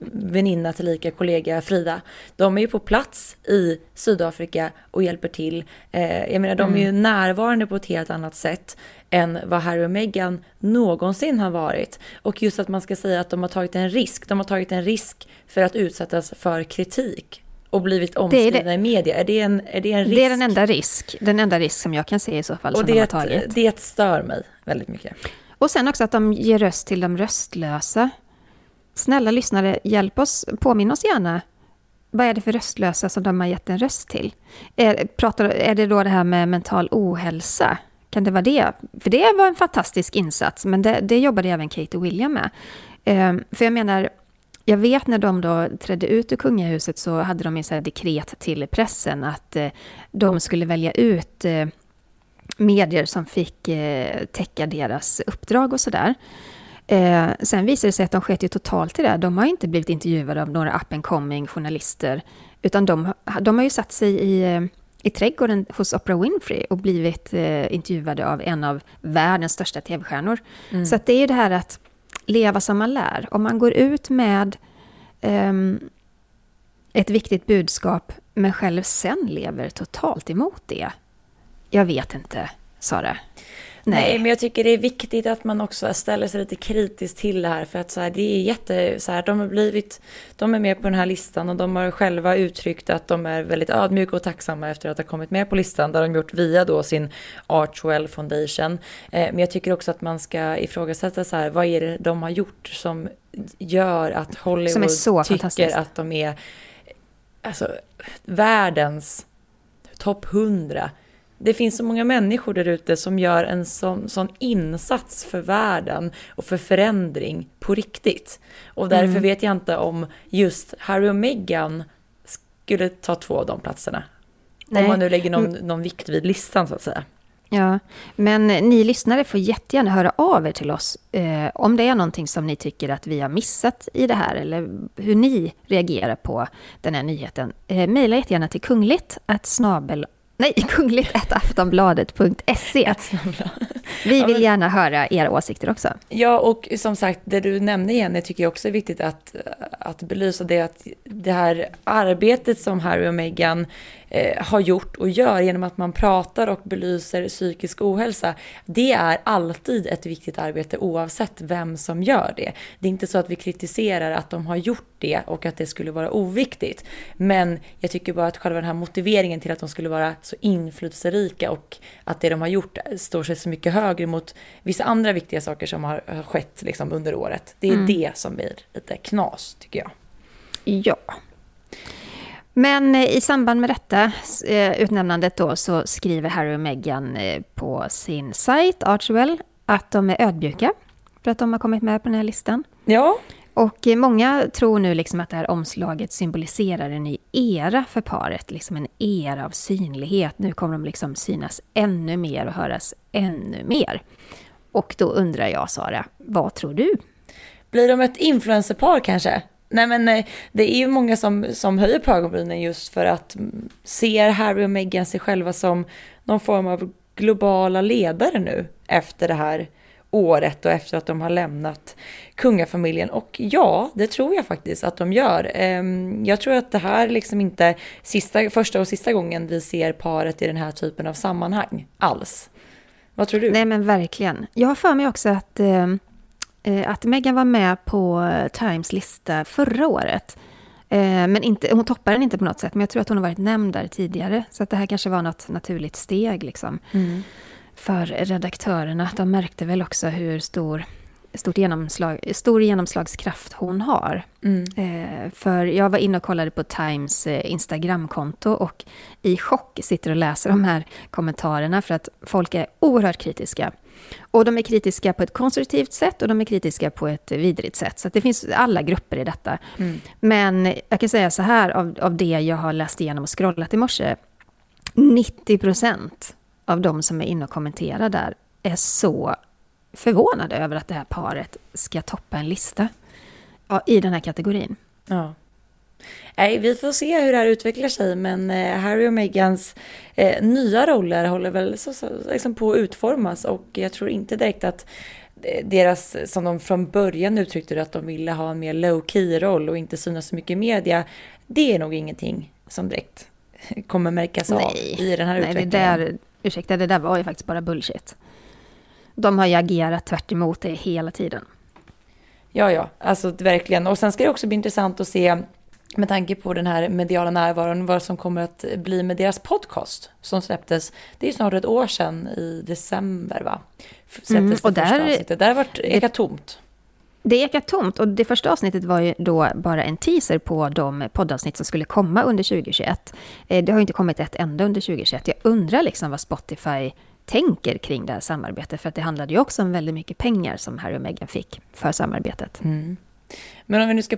väninna tillika kollega Frida, de är ju på plats i Sydafrika och hjälper till. Jag menar, de är ju närvarande på ett helt annat sätt än vad Harry och Meghan någonsin har varit. Och just att man ska säga att de har tagit en risk. De har tagit en risk för att utsättas för kritik och blivit omskrivna i media. Är det en risk? Det är den enda risk som jag kan se i så fall, och som de har tagit. Och det stör mig väldigt mycket. Och sen också att de ger röst till de röstlösa. Snälla lyssnare, hjälp oss, påminn oss gärna. Vad är det för röstlösa som de har gett en röst till? Är det då det här med mental ohälsa? Kan det vara det? För det var en fantastisk insats, men det jobbade även Kate och William med. För jag menar... Jag vet när de då trädde ut ur kungahuset så hade de en sån här dekret till pressen att de skulle välja ut medier som fick täcka deras uppdrag och sådär. Sen visade det sig att de sket ju totalt i det. De har inte blivit intervjuade av några up-and-coming journalister, utan de har ju satt sig i trädgården hos Oprah Winfrey och blivit intervjuade av en av världens största tv-stjärnor. Så att det är ju det här att leva som man lär. Om man går ut med ett viktigt budskap, men själv sen lever totalt emot det. Jag vet inte, Sara. Nej, men jag tycker det är viktigt att man också ställer sig lite kritiskt till det här, för att så här, det är jätte så här, de är med på den här listan och de har själva uttryckt att de är väldigt ödmjuka och tacksamma efter att ha kommit med på listan, där de gjort via då sin Archewell Foundation. Men jag tycker också att man ska ifrågasätta så här, vad är det de har gjort som gör att Hollywood tycker att de är alltså världens topp 100. Det finns så många människor där ute som gör en sån insats för världen och för förändring på riktigt. Och därför vet jag inte om just Harry och Meghan skulle ta 2 av de platserna. Nej. Om man nu lägger någon vikt vid listan så att säga. Ja, men ni lyssnare får jättegärna höra av er till oss om det är någonting som ni tycker att vi har missat i det här, eller hur ni reagerar på den här nyheten. Mejla jättegärna till kungligt@aftonbladet.se. Vi vill gärna höra era åsikter också. Ja, och som sagt, det du nämnde Jenny tycker jag också är viktigt att belysa, det att det här arbetet som Harry och Meghan har gjort och gör genom att man pratar och belyser psykisk ohälsa, det är alltid ett viktigt arbete oavsett vem som gör det. Det är inte så att vi kritiserar att de har gjort det och att det skulle vara oviktigt, men jag tycker bara att själva den här motiveringen till att de skulle vara så inflytelserika och att det de har gjort står sig så mycket högre mot vissa andra viktiga saker som har skett liksom under året. Det är det som blir lite knas tycker jag. Ja. Men i samband med detta utnämnandet då, så skriver Harry och Meghan på sin sajt Archewell att de är ödmjuka för att de har kommit med på den här listan. Ja. Och många tror nu liksom att det här omslaget symboliserar en ny era för paret. Liksom en era av synlighet. Nu kommer de liksom synas ännu mer och höras ännu mer. Och då undrar jag, Sara, vad tror du? Blir de ett influencerpar kanske? Nej, men det är ju många som höjer på ögonbrynen just för att ser Harry och Meghan sig själva som någon form av globala ledare nu efter det här året och efter att de har lämnat kungafamiljen. Och ja, det tror jag faktiskt att de gör. Jag tror att det här liksom inte första och sista gången vi ser paret i den här typen av sammanhang alls. Vad tror du? Nej, men verkligen. Jag har för mig också att Meghan var med på Times lista förra året. Men hon toppade den inte på något sätt, men jag tror att hon har varit nämnd där tidigare. Så att det här kanske var något naturligt steg liksom. För redaktörerna. De märkte väl också hur stor genomslagskraft hon har. För jag var inne och kollade på Times Instagramkonto, och i chock sitter och läser de här kommentarerna, för att folk är oerhört kritiska. Och de är kritiska på ett konstruktivt sätt och de är kritiska på ett vidrigt sätt. Så att det finns alla grupper i detta. Men jag kan säga så här, av det jag har läst igenom och scrollat i morse, 90% av de som är inne och kommenterar där är så förvånade över att det här paret ska toppa en lista i den här kategorin. Ja. Nej, vi får se hur det här utvecklar sig, men Harry och Meghans nya roller håller väl liksom på att utformas, och jag tror inte direkt att deras, som de från början uttryckte att de ville ha en mer low-key-roll och inte synas så mycket i media, det är nog ingenting som direkt kommer märkas av i den här utvecklingen. Det där var ju faktiskt bara bullshit. De har ju agerat tvärt emot det hela tiden. Ja, alltså verkligen. Och sen ska det också bli intressant att se, med tanke på den här mediala närvaron, vad som kommer att bli med deras podcast som släpptes. Det är ju snart ett år sedan i december, va? Och där har varit ekatomt. Det ekar tomt, och det första avsnittet var ju då bara en teaser på de poddavsnitt som skulle komma under 2021. Det har ju inte kommit ett enda under 2021. Jag undrar liksom vad Spotify tänker kring det här samarbetet, för att det handlade ju också om väldigt mycket pengar som Harry och Meghan fick för samarbetet. Men om vi nu ska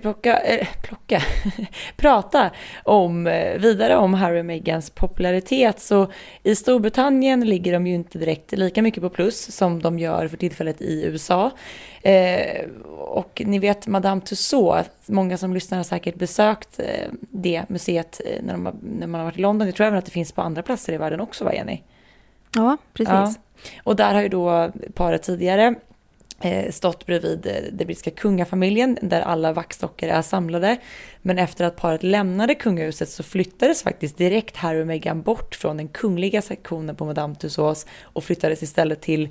prata vidare om Harry och Meghans popularitet, så i Storbritannien ligger de ju inte direkt lika mycket på plus som de gör för tillfället i USA. Och ni vet Madame Tussauds, många som lyssnar har säkert besökt det museet när man har varit i London. Jag tror även att det finns på andra platser i världen också, va Jenny? Ja, precis. Ja. Och där har ju då paret tidigare stått bredvid den brittiska kungafamiljen där alla vaxdockor är samlade. Men efter att paret lämnade kungahuset så flyttades faktiskt direkt Harry och Meghan bort från den kungliga sektionen på Madame Tussauds och flyttades istället till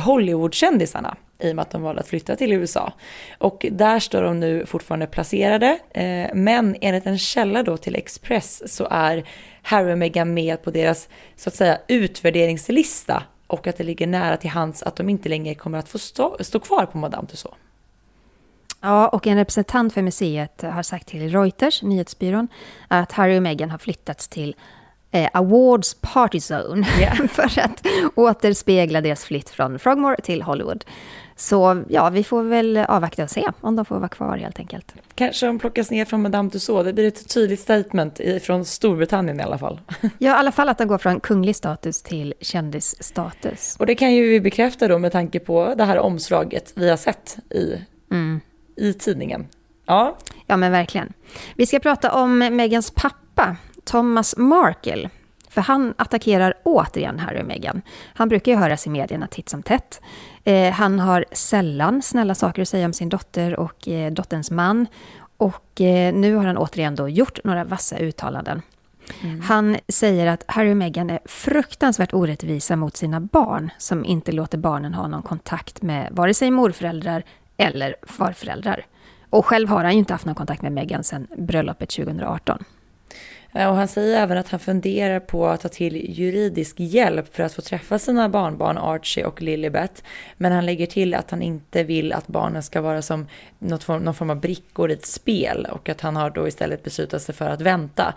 Hollywoodkändisarna i och med att de valde att flytta till USA. Och där står de nu fortfarande placerade, men enligt en källa då till Express så är Harry och Meghan med på deras så att säga utvärderingslista. Och att det ligger nära till hands att de inte längre kommer att få stå kvar på Madame Tussauds. Ja, och en representant för museet har sagt till Reuters, nyhetsbyrån, att Harry och Meghan har flyttats till Awards Party Zone för att återspegla deras flytt från Frogmore till Hollywood. Så ja, vi får väl avvakta och se om de får vara kvar helt enkelt. Kanske de plockas ner från Madame Tussauds. Det blir ett tydligt statement från Storbritannien i alla fall. Ja, i alla fall att de går från kunglig status till kändisstatus. Och det kan ju vi bekräfta då med tanke på det här omslaget vi har sett i tidningen. Ja. Ja, men verkligen. Vi ska prata om Meghans pappa, Thomas Markle. För han attackerar återigen Harry och Meghan. Han brukar ju höras i medierna titt som tätt. Han har sällan snälla saker att säga om sin dotter och dotterns man. Och nu har han återigen då gjort några vassa uttalanden. Mm. Han säger att Harry och Meghan är fruktansvärt orättvisa mot sina barn som inte låter barnen ha någon kontakt med vare sig morföräldrar eller farföräldrar. Och själv har han ju inte haft någon kontakt med Meghan sedan bröllopet 2018. Och han säger även att han funderar på att ta till juridisk hjälp för att få träffa sina barnbarn Archie och Lilibet. Men han lägger till att han inte vill att barnen ska vara som någon form av brickor i ett spel. Och att han har då istället beslutat sig för att vänta.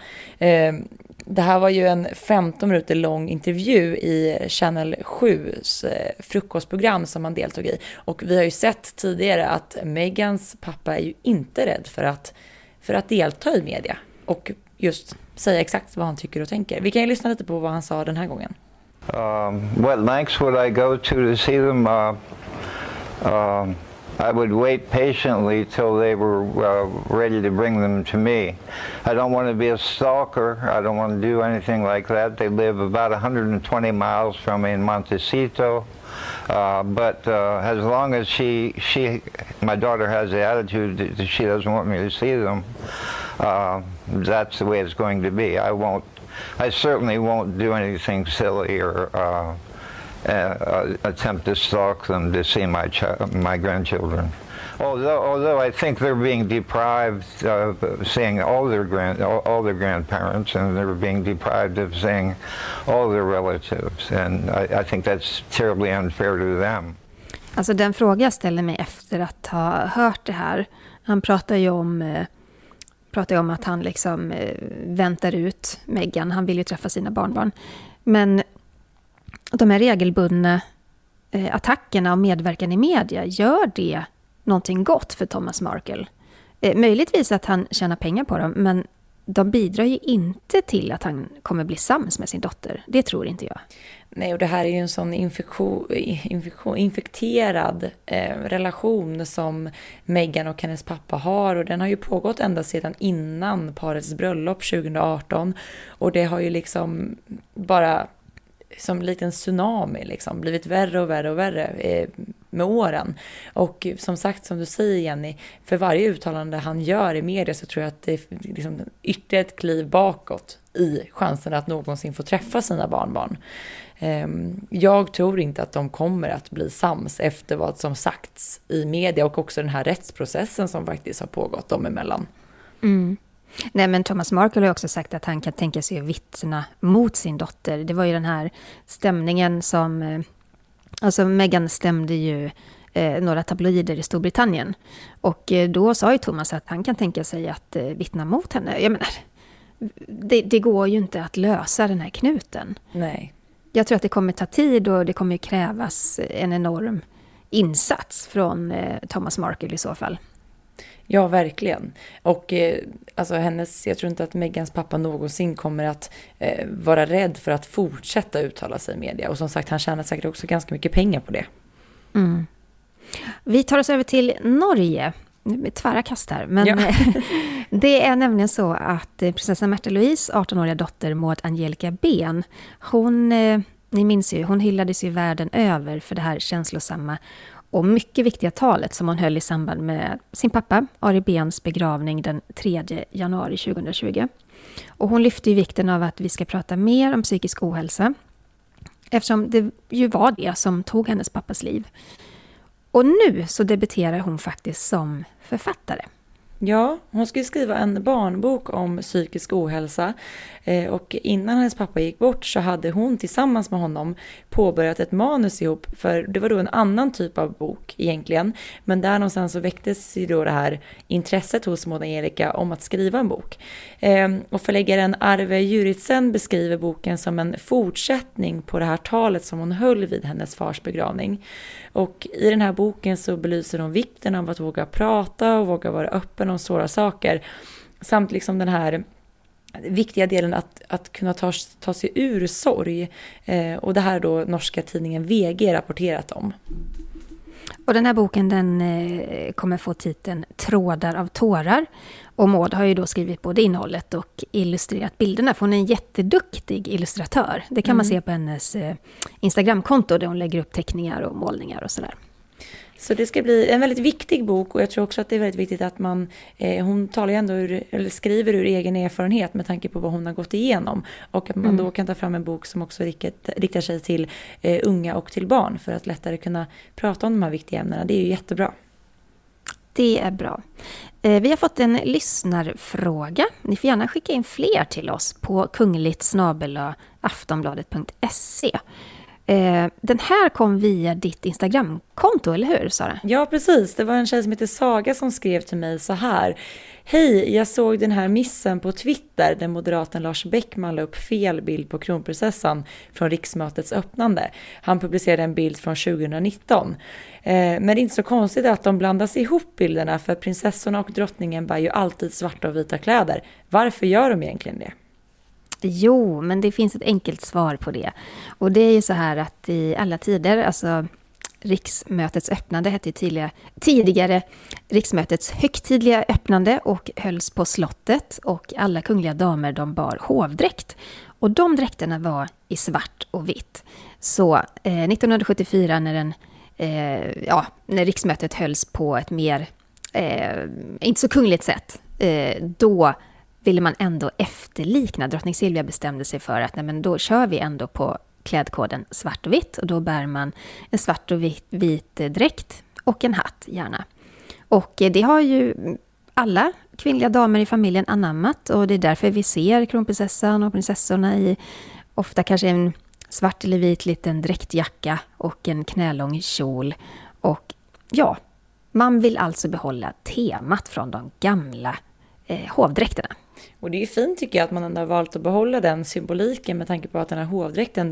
Det här var ju en 15 minuter lång intervju i Channel 7s frukostprogram som han deltog i. Och vi har ju sett tidigare att Meghans pappa är ju inte rädd för att delta i media. Och just säga exakt vad han tycker och tänker. Vi kan ju lyssna lite på vad han sa den här gången. What lengths would I go to see them? I would wait patiently till they were ready to bring them to me. I don't want to be a stalker. I don't want to do anything like that. They live about 120 miles from me in Montecito. But as long as she, my daughter has the attitude that she doesn't want me to see them, that's the way it's going to be. I certainly won't do anything silly or attempt to stalk them to see my grandchildren. Although I think they're being deprived of seeing all their grandparents, and they're being deprived of seeing all their relatives, and I think that's terribly unfair to them. Alltså den fråga jag ställer mig efter att ha hört det här. Han pratar ju om att han liksom väntar ut Meghan. Han vill ju träffa sina barnbarn. Men de här regelbundna attackerna och medverkan i media, gör det någonting gott för Thomas Markle? Möjligtvis att han tjänar pengar på dem, men de bidrar ju inte till att han kommer bli sams med sin dotter. Det tror inte jag. Nej, och det här är ju en sån infekterad relation som Meghan och hennes pappa har. Och den har ju pågått ända sedan innan parets bröllop 2018. Och det har ju liksom bara som en liten tsunami liksom blivit värre och värre och värre med åren. Och som sagt, som du säger Jenny, för varje uttalande han gör i media så tror jag att det är liksom ytterligare ett kliv bakåt i chansen att någonsin få träffa sina barnbarn. Jag tror inte att de kommer att bli sams efter vad som sagts i media och också den här rättsprocessen som faktiskt har pågått dem emellan. Mm. Nej, men Thomas Markle har också sagt att han kan tänka sig att vittna mot sin dotter. Det var ju den här stämningen som... Alltså Meghan stämde ju några tabloider i Storbritannien. Och då sa ju Thomas att han kan tänka sig att vittna mot henne. Jag menar, det går ju inte att lösa den här knuten. Nej. Jag tror att det kommer ta tid och det kommer krävas en enorm insats från Thomas Markle i så fall. Ja, verkligen. Och alltså jag tror inte att Meghans pappa någonsin kommer att vara rädd för att fortsätta uttala sig i media. Och som sagt, han tjänar säkert också ganska mycket pengar på det. Mm. Vi tar oss över till Norge. Nu är tvära kast här. Men ja. Det är nämligen så att prinsessa Märtha Louise, 18-åriga dotter Maud Angelica Behn, hon, ni minns ju, hon hyllades ju världen över för det här känslosamma och mycket viktiga talet som hon höll i samband med sin pappa, Ari Bens begravning den 3 januari 2020. Och hon lyfte ju vikten av att vi ska prata mer om psykisk ohälsa, eftersom det ju var det som tog hennes pappas liv. Och nu så debuterar hon faktiskt som författare. Ja, hon skulle skriva en barnbok om psykisk ohälsa, och innan hennes pappa gick bort så hade hon tillsammans med honom påbörjat ett manus ihop, för det var då en annan typ av bok egentligen, men där någonstans så väcktes ju då det här intresset hos Maud Angelica om att skriva en bok. Och förläggaren Arve Juritsen beskriver boken som en fortsättning på det här talet som hon höll vid hennes fars begravning. Och i den här boken så belyser hon vikten av att våga prata och våga vara öppen om svåra saker, samt liksom den här viktiga delen att kunna ta sig ur sorg, och det här då norska tidningen VG rapporterat om. Och den här boken, den kommer få titeln Trådar av tårar, och Maud har ju då skrivit både innehållet och illustrerat bilderna, för hon är en jätteduktig illustratör. Det kan man se på hennes Instagramkonto där hon lägger upp teckningar och målningar och sådär. Så det ska bli en väldigt viktig bok, och jag tror också att det är väldigt viktigt att man, hon talar ändå eller skriver ur egen erfarenhet med tanke på vad hon har gått igenom, och att man då kan ta fram en bok som också riktar sig till unga och till barn för att lättare kunna prata om de här viktiga ämnena. Det är ju jättebra. Det är bra. Vi har fått en lyssnarfråga. Ni får gärna skicka in fler till oss på kungligt@aftonbladet.se. Den här kom via ditt Instagramkonto, eller hur, Sara? Ja, precis. Det var en tjej som heter Saga som skrev till mig så här: hej, jag såg den här missen på Twitter där moderaten Lars Bäckman la upp fel bild på kronprinsessan från riksmötets öppnande. Han publicerade en bild från 2019. Men det är inte så konstigt att de blandas ihop bilderna, för prinsessorna och drottningen bär ju alltid svarta och vita kläder. Varför gör de egentligen det? Jo, men det finns ett enkelt svar på det. Och det är ju så här att i alla tider, alltså riksmötets öppnande hette tidigare riksmötets högtidliga öppnande och hölls på slottet, och alla kungliga damer, de bar hovdräkt. Och de dräkterna var i svart och vitt. Så 1974 när riksmötet hölls på ett mer inte så kungligt sätt, då ville man ändå efterlikna. Drottning Silvia bestämde sig för att nej, men då kör vi ändå på klädkoden svart och vitt. Och då bär man en svart och vit dräkt och en hatt gärna. Och det har ju alla kvinnliga damer i familjen anammat. Och det är därför vi ser kronprinsessan och prinsessorna i ofta kanske en svart eller vit liten dräktjacka och en knälång kjol. Och ja, man vill alltså behålla temat från de gamla hovdräkterna. Och det är ju fint tycker jag att man ändå har valt att behålla den symboliken, med tanke på att den här hovdräkten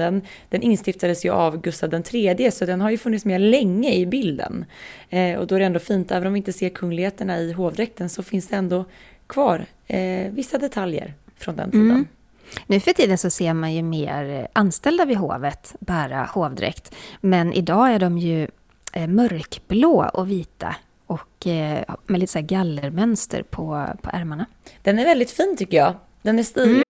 den instiftades ju av Gustav III, så den har ju funnits med länge i bilden. Och då är det ändå fint, även om vi inte ser kungligheterna i hovdräkten, så finns det ändå kvar vissa detaljer från den tiden. Nu för tiden så ser man ju mer anställda vid hovet bära hovdräkt, men idag är de ju mörkblå och vita, och med lite så här gallermönster på ärmarna. Den är väldigt fin tycker jag. Den är stilig.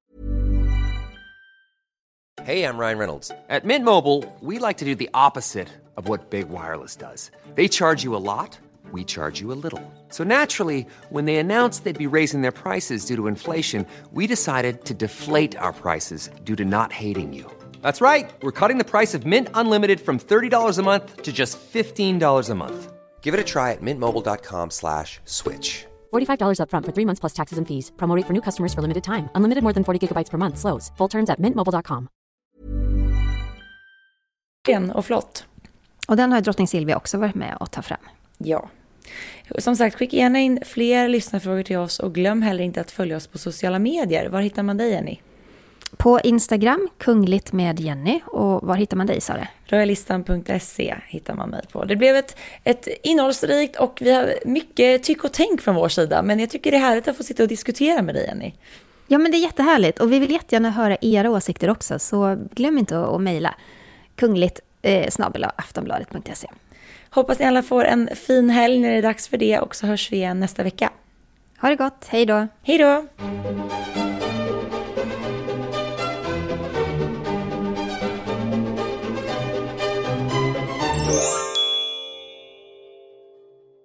Hey, I'm Ryan Reynolds. At Mint Mobile, we like to do the opposite of what Big Wireless does. They charge you a lot, we charge you a little. So naturally, when they announced they'd be raising their prices due to inflation, we decided to deflate our prices due to not hating you. That's right. We're cutting the price of Mint Unlimited from $30 a month to just $15 a month. Give it a try at mintmobile.com/switch. $45 up front for 3 months plus taxes and fees. Promo rate for new customers for limited time. Unlimited more than 40 gigabytes per month slows. Full terms at mintmobile.com. Och flott. Och den har drottning Silvia också varit med att ta fram. Ja. Som sagt, skicka gärna in fler lyssnarfrågor till oss, och glöm heller inte att följa oss på sociala medier. Var hittar man dig, Jenny? På Instagram, kungligt med Jenny. Och var hittar man dig, Sara? Royalistan.se hittar man mig på. Det blev ett innehållsrikt, och vi har mycket tyck och tänk från vår sida. Men jag tycker det är härligt att få sitta och diskutera med dig, Jenny. Ja, men det är jättehärligt. Och vi vill jättegärna höra era åsikter också. Så glöm inte att mejla kungligt@aftonbladet.se. Hoppas ni alla får en fin helg när det är dags för det. Och så hörs vi igen nästa vecka. Ha det gott. Hej då. Hej då.